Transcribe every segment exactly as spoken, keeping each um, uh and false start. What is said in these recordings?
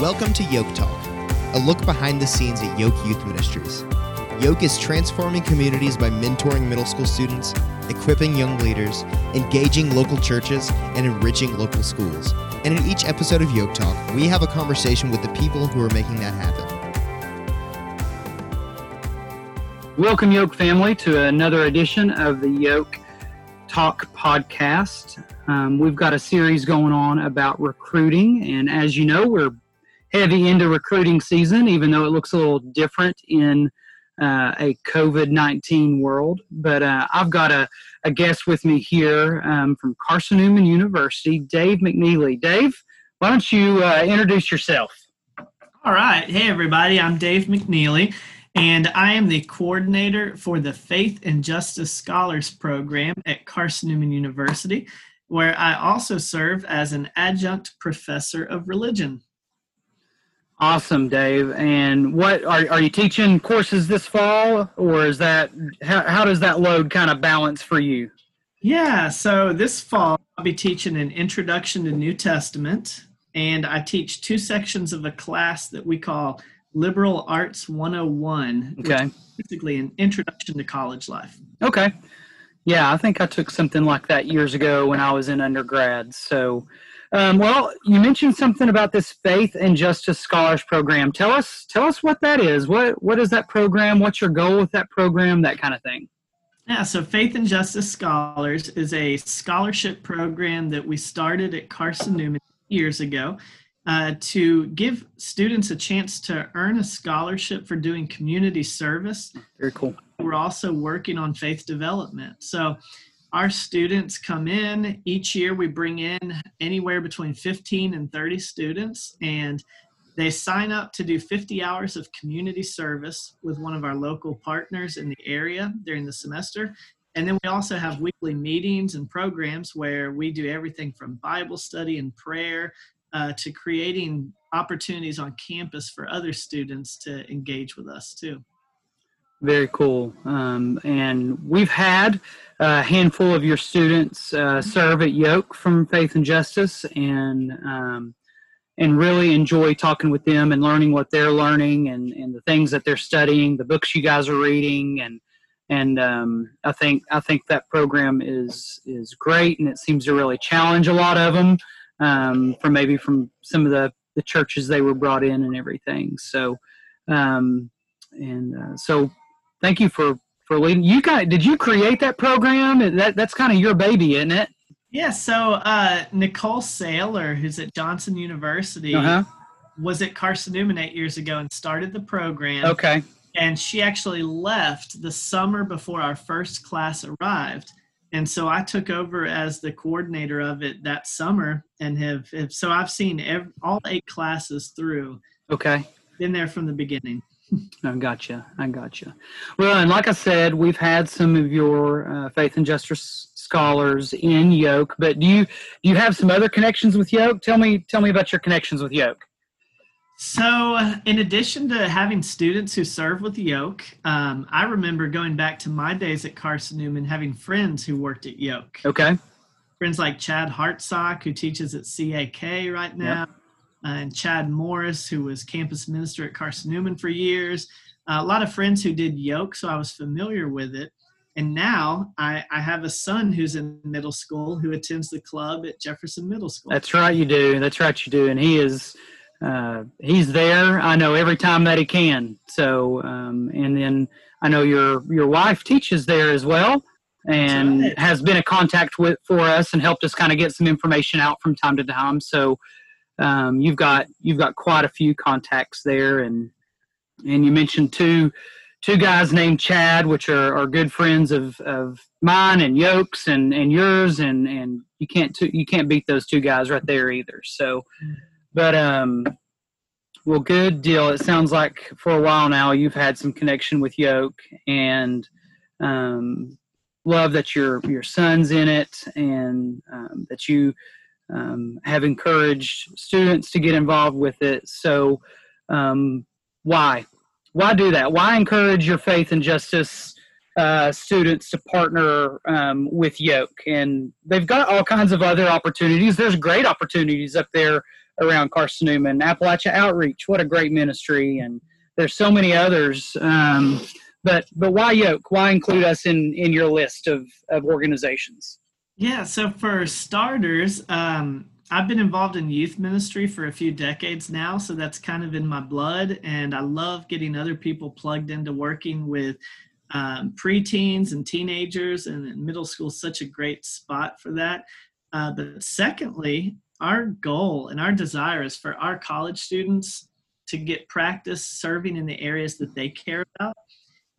Welcome to Yoke Talk, a look behind the scenes at Yoke Youth Ministries. Yoke is transforming communities by mentoring middle school students, equipping young leaders, engaging local churches, and enriching local schools. And in each episode of Yoke Talk, we have a conversation with the people who are making that happen. Welcome, Yoke family, to another edition of the Yoke Talk podcast. Um, we've got a series going on about recruiting, and as you know, we're heavy into recruiting season, even though it looks a little different in Uh, a COVID nineteen world, but uh, I've got a, a guest with me here um, from Carson Newman University, Dave McNeely. Dave, why don't you uh, introduce yourself? All right. Hey, everybody. I'm Dave McNeely, and I am the coordinator for the Faith and Justice Scholars Program at Carson Newman University, where I also serve as an adjunct professor of religion. Awesome, Dave. And what are are you teaching courses this fall, or is that how, how does that load kind of balance for you? Yeah, so this fall I'll be teaching an introduction to New Testament, and I teach two sections of a class that we call Liberal Arts one oh one. Okay. Which is basically an introduction to college life. Okay. Yeah, I think I took something like that years ago when I was in undergrad. So Um, well, you mentioned something about this Faith and Justice Scholars Program. Tell us, tell us what that is. What, what is that program? What's your goal with that program? That kind of thing. Yeah. So Faith and Justice Scholars is a scholarship program that we started at Carson Newman years ago uh, to give students a chance to earn a scholarship for doing community service. Very cool. We're also working on faith development. So our students come in. Each year we bring in anywhere between fifteen and thirty students, and they sign up to do fifty hours of community service with one of our local partners in the area during the semester. And then we also have weekly meetings and programs where we do everything from Bible study and prayer uh, to creating opportunities on campus for other students to engage with us too. Very cool. Um, and we've had a handful of your students uh, serve at Yoke from Faith and Justice, and um, and really enjoy talking with them and learning what they're learning and, and the things that they're studying, the books you guys are reading, and and um, I think I think that program is is great, and it seems to really challenge a lot of them um, from maybe from some of the, the churches they were brought in and everything. So um, and uh, so. Thank you for, for leading. You guys, did you create that program? That That's kind of your baby, isn't it? Yeah, so uh, Nicole Saylor, who's at Johnson University, uh-huh. was at Carson Newman eight years ago and started the program. Okay. And she actually left the summer before our first class arrived. And so I took over as the coordinator of it that summer, and have, have so I've seen every, all eight classes through. Okay. Been there from the beginning. I gotcha. I gotcha. Well, and like I said, we've had some of your uh, Faith and Justice Scholars in Yoke, but do you do you have some other connections with Yoke? Tell me, tell me about your connections with Yoke. So, in addition to having students who serve with Yoke, um, I remember going back to my days at Carson Newman, having friends who worked at Yoke. Okay. Friends like Chad Hartsock, who teaches at C A K right now. Yep. Uh, and Chad Morris, who was campus minister at Carson Newman for years. Uh, a lot of friends who did Yoke, so I was familiar with it. And now I, I have a son who's in middle school who attends the club at Jefferson Middle School. That's right, you do. That's right, you do. And he is uh, he's there, I know, every time that he can. So, um, and then I know your your wife teaches there as well, and right. has been a contact with for us and helped us kind of get some information out from time to time. So. Um, you've got you've got quite a few contacts there, and and you mentioned two two guys named Chad, which are, are good friends of, of mine and Yoke's and, and yours, and, and you can't t- you can't beat those two guys right there either. So, but um, well, good deal. It sounds like for a while now you've had some connection with Yoke, and um, love that your your son's in it, and um, that you. Um, have encouraged students to get involved with it. So um, why? Why do that? Why encourage your Faith and Justice uh, students to partner um, with Yoke? And they've got all kinds of other opportunities. There's great opportunities up there around Carson Newman. Appalachia Outreach, what a great ministry, and there's so many others. Um, but but why Yoke? Why include us in in your list of of organizations? Yeah, so for starters, um, I've been involved in youth ministry for a few decades now, so that's kind of in my blood, and I love getting other people plugged into working with um, preteens and teenagers, and middle school is such a great spot for that. Uh, but secondly, our goal and our desire is for our college students to get practice serving in the areas that they care about.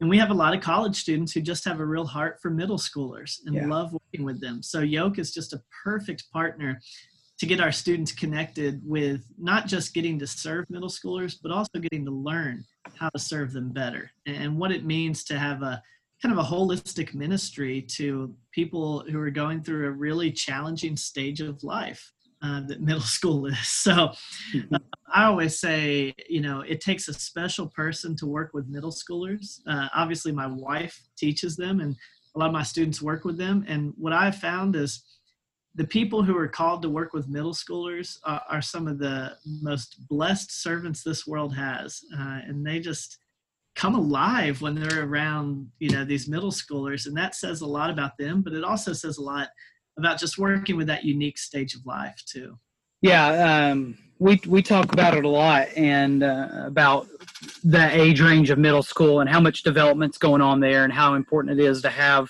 And we have a lot of college students who just have a real heart for middle schoolers and yeah. love working with them. So Yoke is just a perfect partner to get our students connected with not just getting to serve middle schoolers, but also getting to learn how to serve them better and what it means to have a kind of a holistic ministry to people who are going through a really challenging stage of life uh, that middle school is. So uh, I always say, you know, it takes a special person to work with middle schoolers. Uh, obviously, my wife teaches them, and a lot of my students work with them. And what I've found is the people who are called to work with middle schoolers are, are some of the most blessed servants this world has. Uh, and they just come alive when they're around, you know, these middle schoolers. And that says a lot about them, but it also says a lot about just working with that unique stage of life too. Yeah. Um, we, we talk about it a lot, and uh, about the age range of middle school and how much development's going on there and how important it is to have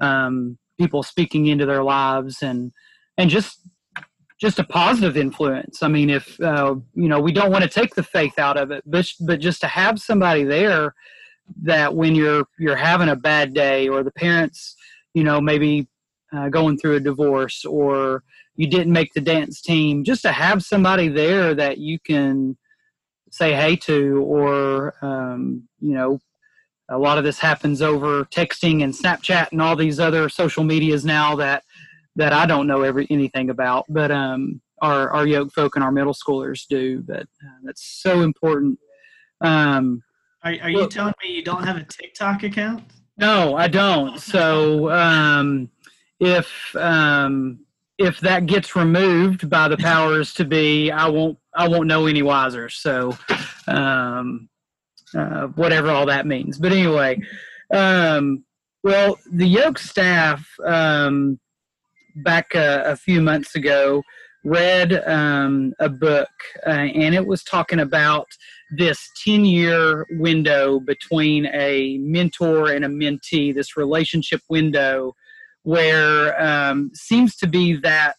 um, people speaking into their lives and, and just, just a positive influence. I mean, if, uh, you know, we don't want to take the faith out of it, but, but just to have somebody there that when you're, you're having a bad day, or the parents, you know, maybe uh, going through a divorce, or you didn't make the dance team, just to have somebody there that you can say hey to, or, um, you know, a lot of this happens over texting and Snapchat and all these other social medias now that, that I don't know every, anything about, but um, our, our Yoke folk and our middle schoolers do, but uh, that's so important. Um, are are you look, telling me you don't have a TikTok account? No, I don't. So um, if um, if that gets removed by the powers to be, I won't I won't know any wiser. So um, uh, whatever all that means. But anyway, um, well, the Yoke staff, Um, back a, a few months ago, read um, a book, uh, and it was talking about this ten-year window between a mentor and a mentee, this relationship window where um, seems to be that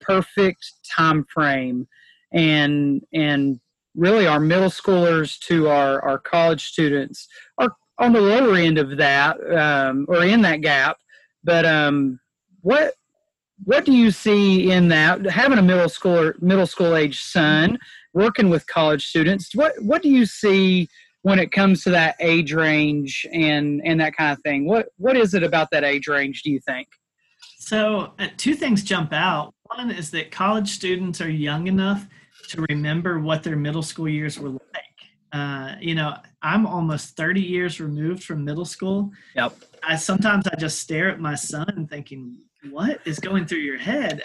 perfect time frame. And and really our middle schoolers to our, our college students are on the lower end of that, um, or in that gap. But um, what... What do you see in that, having a middle school or middle school age son, working with college students? What what do you see when it comes to that age range and and that kind of thing? What what is it about that age range, do you think? So uh, two things jump out. One is that college students are young enough to remember what their middle school years were like. Uh, you know, I'm almost thirty years removed from middle school. Yep. I sometimes I just stare at my son, thinking, what is going through your head?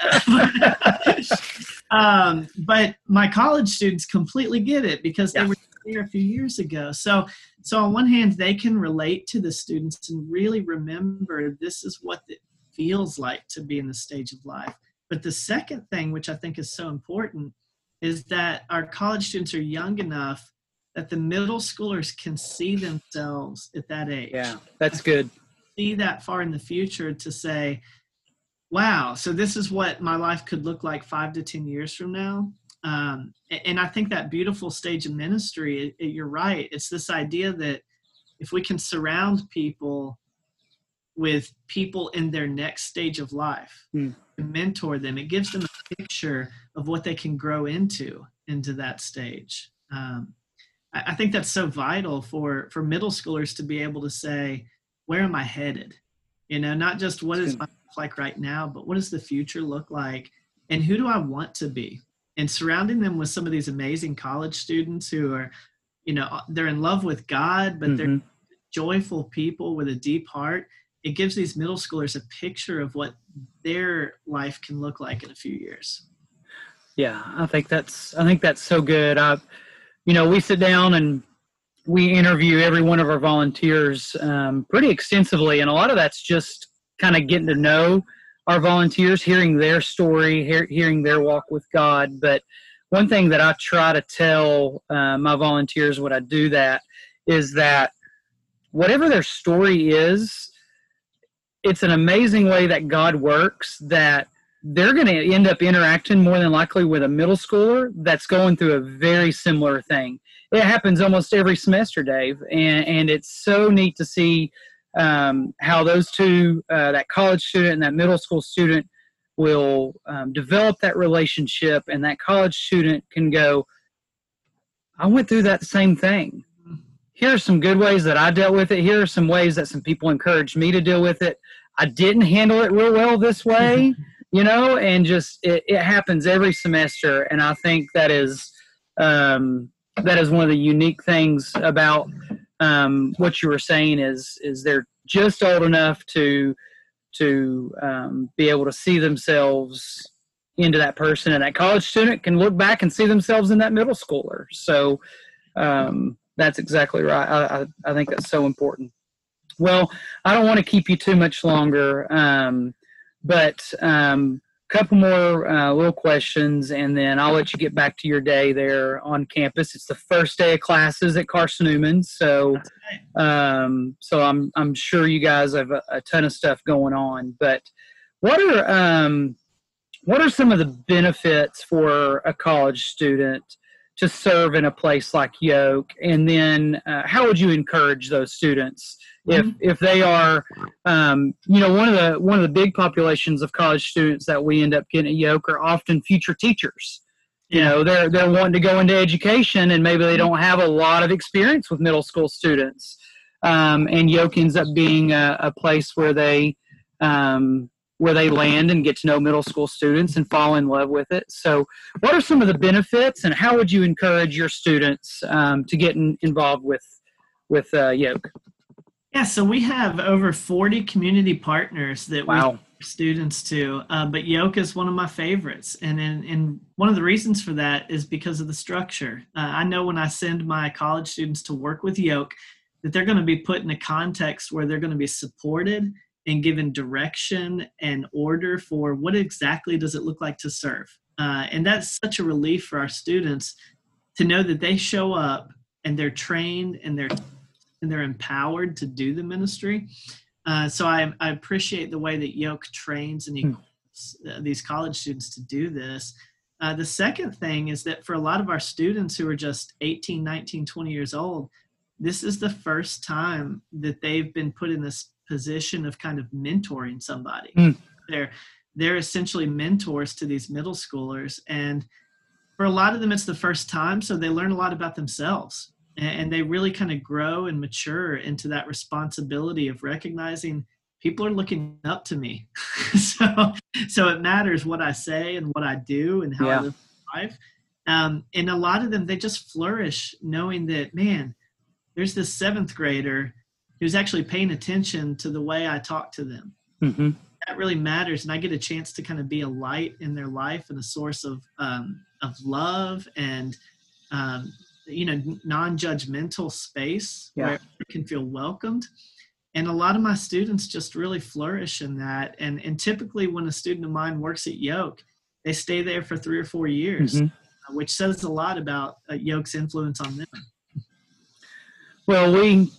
um, but my college students completely get it because yeah. they were there a few years ago. So, so on one hand, they can relate to the students and really remember this is what it feels like to be in this stage of life. But the second thing, which I think is so important, is that our college students are young enough that the middle schoolers can see themselves at that age. Yeah, that's good. See that far in the future to say, wow, so this is what my life could look like five to ten years from now. Um, and I think that beautiful stage of ministry, it, it, you're right. It's this idea that if we can surround people with people in their next stage of life, mm. mentor them, it gives them a picture of what they can grow into, into that stage. Um, I, I think that's so vital for, for middle schoolers to be able to say, where am I headed? You know, not just what is my life like right now, but what does the future look like? And who do I want to be? And surrounding them with some of these amazing college students who are, you know, they're in love with God, but mm-hmm. they're joyful people with a deep heart. It gives these middle schoolers a picture of what their life can look like in a few years. Yeah, I think that's, I think that's so good. I, you know, we sit down and we interview every one of our volunteers um, pretty extensively. And a lot of that's just kind of getting to know our volunteers, hearing their story, hear, hearing their walk with God. But one thing that I try to tell uh, my volunteers when I do that is that whatever their story is, it's an amazing way that God works, that they're going to end up interacting more than likely with a middle schooler that's going through a very similar thing. It happens almost every semester, Dave, and, and it's so neat to see um, how those two, uh, that college student and that middle school student, will um, develop that relationship, and that college student can go, I went through that same thing. Here are some good ways that I dealt with it. Here are some ways that some people encouraged me to deal with it. I didn't handle it real well this way, you know, and just it, it happens every semester. And I think that is um, that is one of the unique things about um, what you were saying is is they're just old enough to to um, be able to see themselves into that person, and that college student can look back and see themselves in that middle schooler. So um, that's exactly right. I, I, I think that's so important. Well, I don't want to keep you too much longer, um, but a um, couple more uh, little questions, and then I'll let you get back to your day there on campus. It's the first day of classes at Carson Newman, so um, so I'm I'm sure you guys have a, a ton of stuff going on. But what are um, what are some of the benefits for a college student to serve in a place like Yoke? And then uh, how would you encourage those students if, mm-hmm. if they are, um, you know, one of the, one of the big populations of college students that we end up getting at Yoke are often future teachers. You know, they're, they're wanting to go into education, and maybe they don't have a lot of experience with middle school students. Um, and Yoke ends up being a, a place where they, um, where they land and get to know middle school students and fall in love with it. So what are some of the benefits, and how would you encourage your students um, to get in, involved with, with uh, Yoke? Yeah, so we have over forty community partners that wow. we take students to, uh, but Yoke is one of my favorites. And, in, and one of the reasons for that is because of the structure. Uh, I know when I send my college students to work with Yoke, that they're gonna be put in a context where they're gonna be supported and given direction and order for what exactly does it look like to serve. Uh, and that's such a relief for our students to know that they show up and they're trained and they're and they're empowered to do the ministry. Uh, so I, I appreciate the way that Yoke trains and equips uh, these college students to do this. Uh, the second thing is that for a lot of our students who are just eighteen, nineteen, twenty years old, this is the first time that they've been put in this position of kind of mentoring somebody. Mm. They're, they're essentially mentors to these middle schoolers. And for a lot of them, it's the first time. So they learn a lot about themselves, and, and they really kind of grow and mature into that responsibility of recognizing people are looking up to me. so, so it matters what I say and what I do and how yeah. I live my life. Um, and a lot of them, they just flourish knowing that, man, there's this seventh grader who's actually paying attention to the way I talk to them. Mm-hmm. That really matters. And I get a chance to kind of be a light in their life and a source of, um, of love and, um, you know, non-judgmental space yeah. where you can feel welcomed. And a lot of my students just really flourish in that. And, and typically when a student of mine works at Yoke, they stay there for three or four years, mm-hmm. which says a lot about uh, Yoke's influence on them. Well, we...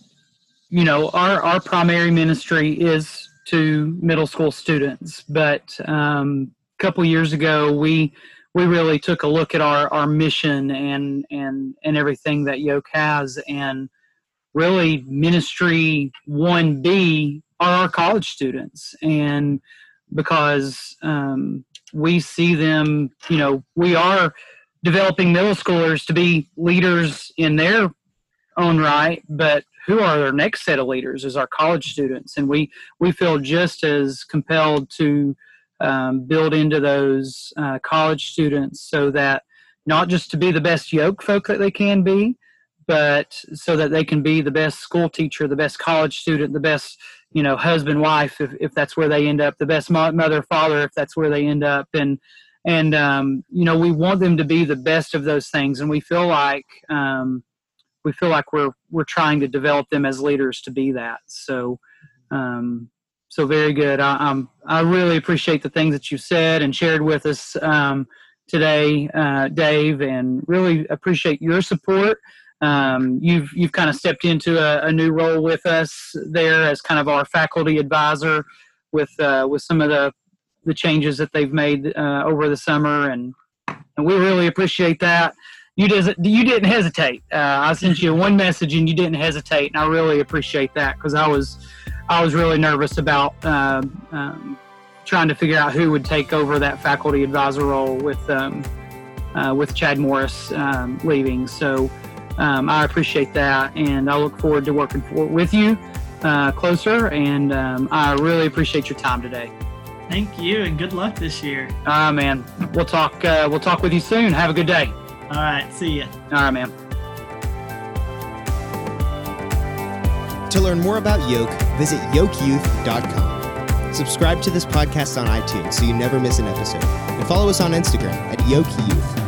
You know, our, our primary ministry is to middle school students, but um, a couple years ago, we we really took a look at our, our mission and, and, and everything that Yoke has, and really ministry one B are our college students. And because um, we see them, you know, we are developing middle schoolers to be leaders in their own right, but who are their next set of leaders is our college students. And we, we feel just as compelled to um, build into those uh, college students so that not just to be the best Yoke folk that they can be, but so that they can be the best school teacher, the best college student, the best, you know, husband, wife, if, if that's where they end up, the best mother, father, if that's where they end up. And, And, um, you know, we want them to be the best of those things. And we feel like, um, we feel like we're, we're trying to develop them as leaders to be that. So, um, so very good. I, I'm, I really appreciate the things that you said and shared with us, um, today, uh, Dave, and really appreciate your support. Um, you've, you've kind of stepped into a, a new role with us there as kind of our faculty advisor with, uh, with some of the, the changes that they've made uh, over the summer, and, and we really appreciate that. You didn't, you didn't hesitate. Uh, I sent you one message and you didn't hesitate, and I really appreciate that, because I was, I was really nervous about um, um, trying to figure out who would take over that faculty advisor role with um, uh, with Chad Morris um, leaving. So um, I appreciate that, and I look forward to working for, with you uh, closer. And um, I really appreciate your time today. Thank you, and good luck this year. All right, man. We'll talk, uh, we'll talk with you soon. Have a good day. All right, see ya. All right, man. To learn more about Yoke, visit yoke youth dot com. Subscribe to this podcast on iTunes so you never miss an episode. And follow us on Instagram at Yoke Youth.